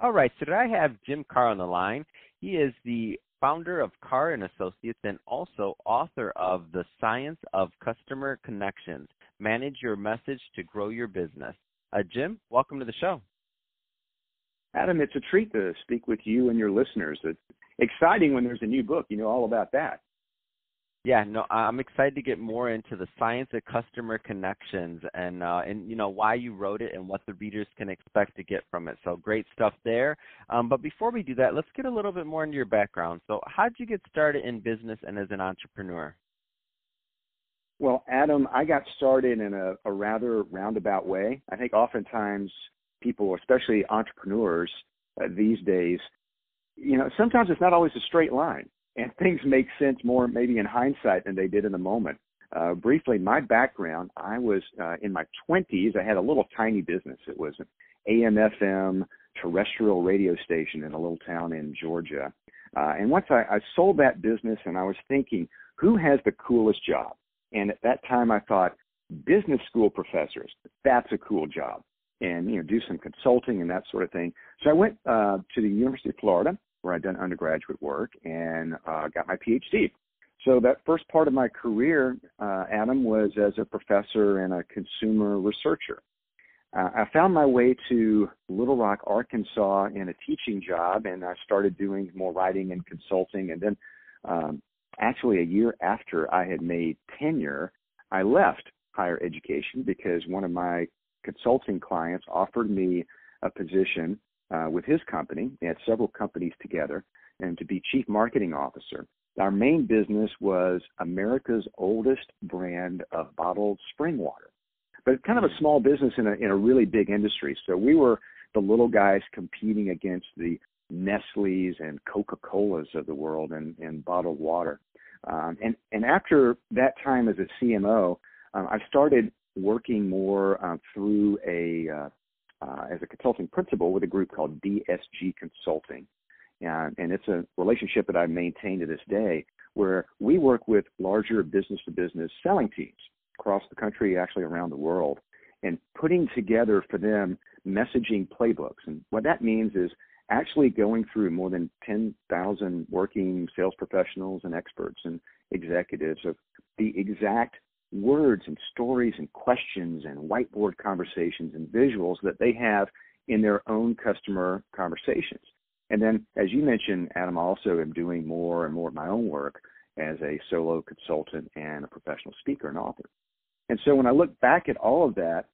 All right, so today I have Jim Karrh on the line. He is the founder of Karrh and Associates and also author of The Science of Customer Connections, Manage Your Message to Grow Your Business. Jim, welcome to the show. Adam, it's a treat to speak with you and your listeners. It's exciting when there's a new book. You know all about that. Yeah, no, I'm excited to get more into the science of customer connections and you know, why you wrote it and what the readers can expect to get from it. So great stuff there. But before we do that, let's get a little bit more into your background. So how did you get started in business and as an entrepreneur? Well, Adam, I got started in a rather roundabout way. I think oftentimes people, especially entrepreneurs these days, you know, sometimes it's not always a straight line. And things make sense more maybe in hindsight than they did in the moment. Briefly, my background, I was in my 20s. I had a little tiny business. It was an AM/FM terrestrial radio station in a little town in Georgia. And once I sold that business, and I was thinking, who has the coolest job? And at that time, I thought, business school professors, that's a cool job. And, you know, do some consulting and that sort of thing. So I went to the University of Florida, where I'd done undergraduate work, and got my PhD. So that first part of my career, Adam, was as a professor and a consumer researcher. I found my way to Little Rock, Arkansas in a teaching job, and I started doing more writing and consulting. And then actually a year after I had made tenure, I left higher education because one of my consulting clients offered me a position with his company. They had several companies together, and to be chief marketing officer. Our main business was America's oldest brand of bottled spring water, but kind of a small business in a really big industry. So we were the little guys competing against the Nestle's and Coca-Colas of the world in bottled water. And after that time as a CMO, I started working more through as a consulting principal with a group called DSG Consulting. And it's a relationship that I maintain to this day, where we work with larger business-to-business selling teams across the country, actually around the world, and putting together for them messaging playbooks. And what that means is actually going through more than 10,000 working sales professionals and experts and executives of the exact words and stories and questions and whiteboard conversations and visuals that they have in their own customer conversations. And then, as you mentioned, Adam, I also am doing more and more of my own work as a solo consultant and a professional speaker and author. And so when I look back at all of that,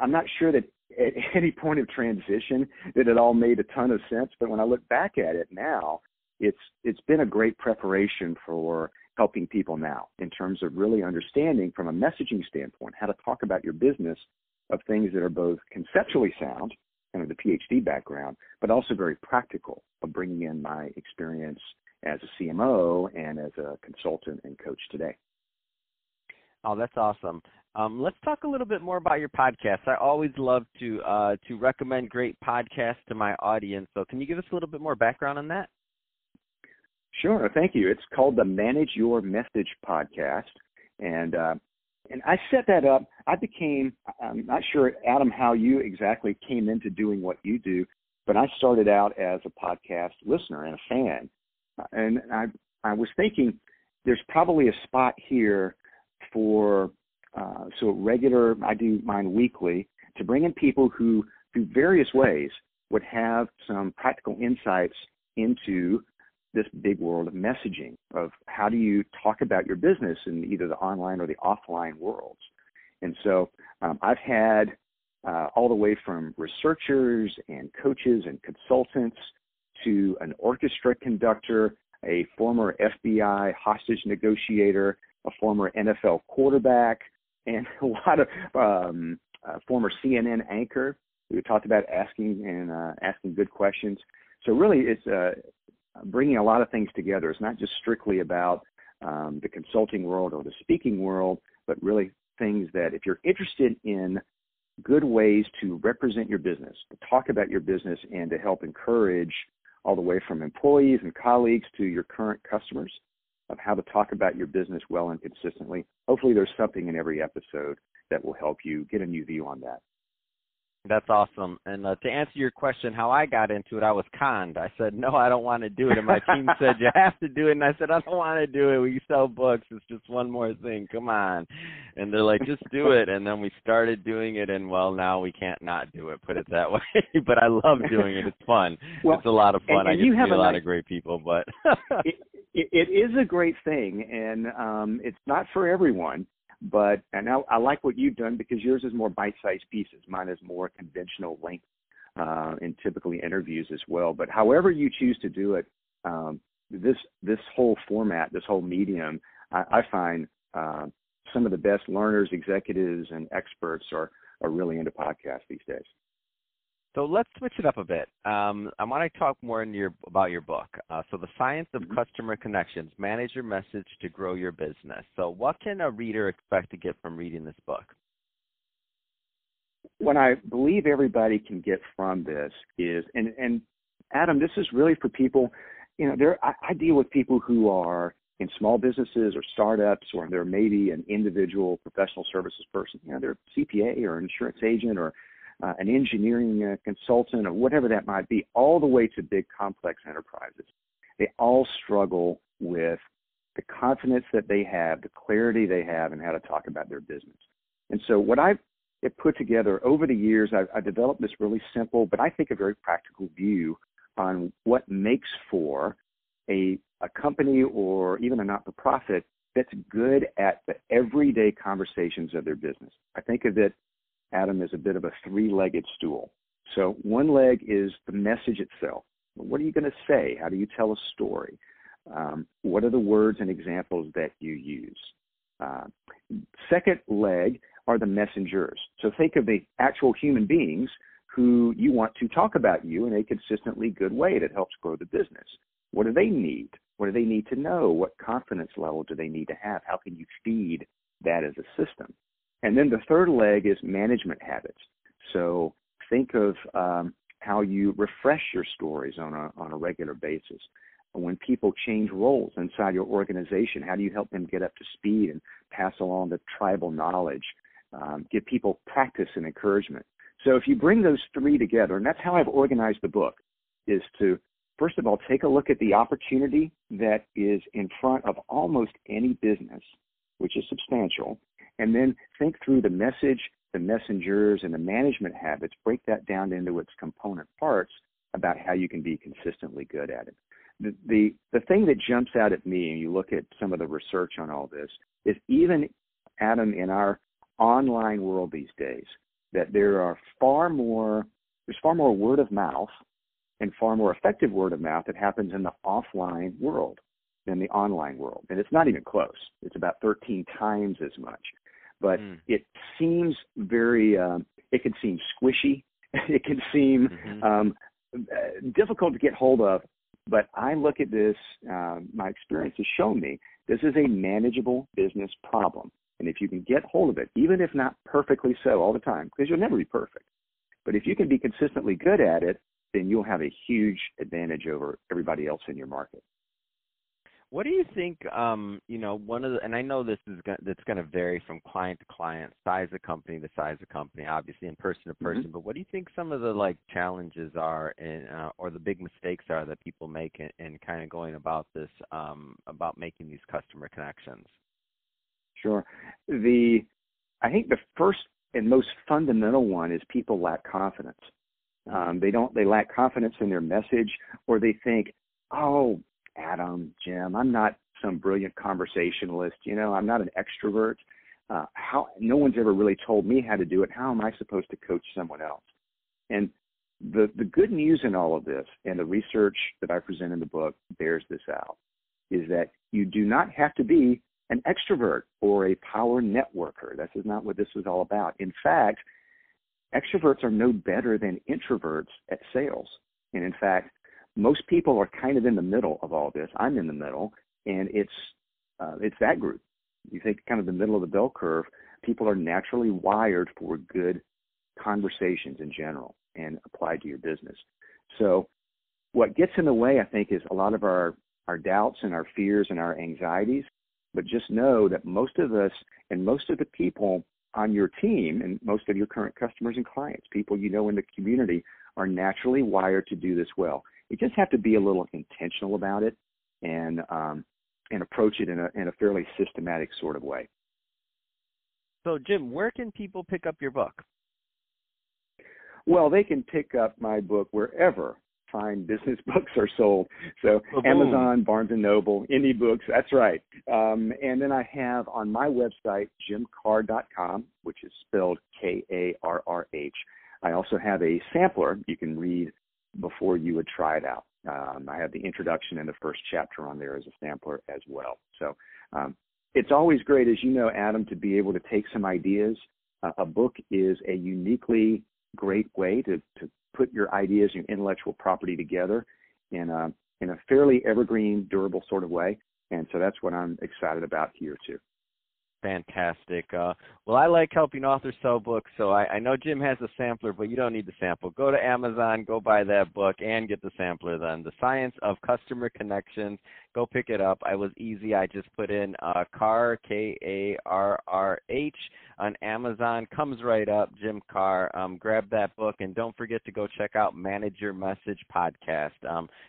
I'm not sure that at any point of transition that it all made a ton of sense, but when I look back at it now, it's been a great preparation for helping people now in terms of really understanding from a messaging standpoint how to talk about your business of things that are both conceptually sound, kind of the PhD background, but also very practical of bringing in my experience as a CMO and as a consultant and coach today. Oh, that's awesome. Let's talk a little bit more about your podcast. I always love to recommend great podcasts to my audience. So can you give us a little bit more background on that? Sure, thank you. It's called the Manage Your Message Podcast, and I set that up. I became, I'm not sure, Adam, how you exactly came into doing what you do, but I started out as a podcast listener and a fan, and I was thinking there's probably a spot here for regular, I do mine weekly, to bring in people who, through various ways, would have some practical insights into this big world of messaging, of how do you talk about your business in either the online or the offline worlds. And so I've had all the way from researchers and coaches and consultants to an orchestra conductor, a former FBI hostage negotiator, a former NFL quarterback, and a lot of former CNN anchor We talked about asking and asking good questions. So really, it's bringing a lot of things together. It's not just strictly about the consulting world or the speaking world, but really things that if you're interested in good ways to represent your business, to talk about your business, and to help encourage all the way from employees and colleagues to your current customers of how to talk about your business well and consistently. Hopefully there's something in every episode that will help you get a new view on that. That's awesome. And to answer your question, how I got into it, I was conned. I said, no, I don't want to do it. And my team said, you have to do it. And I said, I don't want to do it. We sell books. It's just one more thing. Come on. And they're like, just do it. And then we started doing it. And, well, now we can't not do it, put it that way. But I love doing it. It's fun. Well, it's a lot of fun. And I get to meet a lot of great people. But it is a great thing. And it's not for everyone. But, and I like what you've done because yours is more bite-sized pieces. Mine is more conventional length and typically interviews as well. But however you choose to do it, this whole format, this whole medium, I find some of the best learners, executives, and experts are really into podcasts these days. So let's switch it up a bit. I want to talk more about your book. So The Science of Customer Connections, Manage Your Message to Grow Your Business. So what can a reader expect to get from reading this book? What I believe everybody can get from this is, and Adam, this is really for people, you know, I deal with people who are in small businesses or startups, or they're maybe an individual professional services person. You know, they're a CPA or an insurance agent or an engineering consultant or whatever that might be, all the way to big complex enterprises. They all struggle with the confidence that they have, the clarity they have, and how to talk about their business. And so what I've put together over the years, I've developed this really simple, but I think a very practical view on what makes for a company or even a not-for-profit that's good at the everyday conversations of their business. I think of it, Adam, is a bit of a three-legged stool. So one leg is the message itself. What are you going to say? How do you tell a story? What are the words and examples that you use? Second leg are the messengers. So think of the actual human beings who you want to talk about you in a consistently good way that helps grow the business. What do they need? What do they need to know? What confidence level do they need to have? How can you feed that as a system? And then the third leg is management habits. So think of how you refresh your stories on a regular basis. When people change roles inside your organization, how do you help them get up to speed and pass along the tribal knowledge, give people practice and encouragement? So if you bring those three together, and that's how I've organized the book, is to, first of all, take a look at the opportunity that is in front of almost any business, which is substantial, and then think through the message, the messengers, and the management habits. Break that down into its component parts about how you can be consistently good at it. The thing that jumps out at me, and you look at some of the research on all this, is even, Adam, in our online world these days, that there's far more word of mouth and far more effective word of mouth that happens in the offline world than the online world. And it's not even close. It's about 13 times as much. But it seems very, it can seem squishy. It can seem difficult to get hold of. But I look at this, my experience has shown me this is a manageable business problem. And if you can get hold of it, even if not perfectly so all the time, because you'll never be perfect, but if you can be consistently good at it, then you'll have a huge advantage over everybody else in your market. What do you think, you know, one of the, and I know this is going to vary from client to client, size of company to size of company, obviously, and person to person, but what do you think some of the, like, challenges are in, or the big mistakes are that people make in kind of going about this, about making these customer connections? Sure. I think the first and most fundamental one is people lack confidence. They lack confidence in their message, or they think, oh, Adam, Jim, I'm not some brilliant conversationalist. You know, I'm not an extrovert. No one's ever really told me how to do it. How am I supposed to coach someone else? And the good news in all of this, and the research that I present in the book bears this out, is that you do not have to be an extrovert or a power networker. This is not what this is all about. In fact, Extroverts are no better than introverts at sales. And in fact, most people are kind of in the middle of all this. I'm in the middle, and it's that group. You think kind of the middle of the bell curve, people are naturally wired for good conversations in general and applied to your business. So what gets in the way, I think, is a lot of our doubts and our fears and our anxieties. But just know that most of us and most of the people on your team and most of your current customers and clients, people you know in the community, are naturally wired to do this well. You just have to be a little intentional about it and approach it in a fairly systematic sort of way. So, Jim, where can people pick up your book? Well, they can pick up my book wherever fine business books are sold. So Amazon, Barnes & Noble, indie books, that's right. And then I have on my website, JimKarrh.com, which is spelled K-A-R-R-H. I also have a sampler you can read before you would try it out. I have the introduction and the first chapter on there as a sampler as well. So it's always great, as you know, Adam, to be able to take some ideas. A book is a uniquely great way to put your ideas and intellectual property together in a fairly evergreen, durable sort of way. And so that's what I'm excited about here, too. Fantastic. Well, I like helping authors sell books, so I know Jim has a sampler, but you don't need the sample. Go to Amazon, go buy that book, and get the sampler then. The Science of Customer Connections. Go pick it up. I was easy. I just put in Karrh, K-A-R-R-H, on Amazon. Comes right up, Jim Karrh. Grab that book, and don't forget to go check out Manage Your Message Podcast.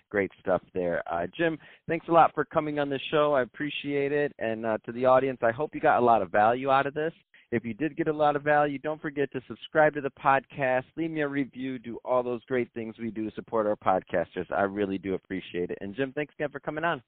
Great stuff there. Jim, thanks a lot for coming on the show. I appreciate it. And to the audience, I hope you got a lot of value out of this. If you did get a lot of value, don't forget to subscribe to the podcast, leave me a review, do all those great things we do to support our podcasters. I really do appreciate it. And Jim, thanks again for coming on.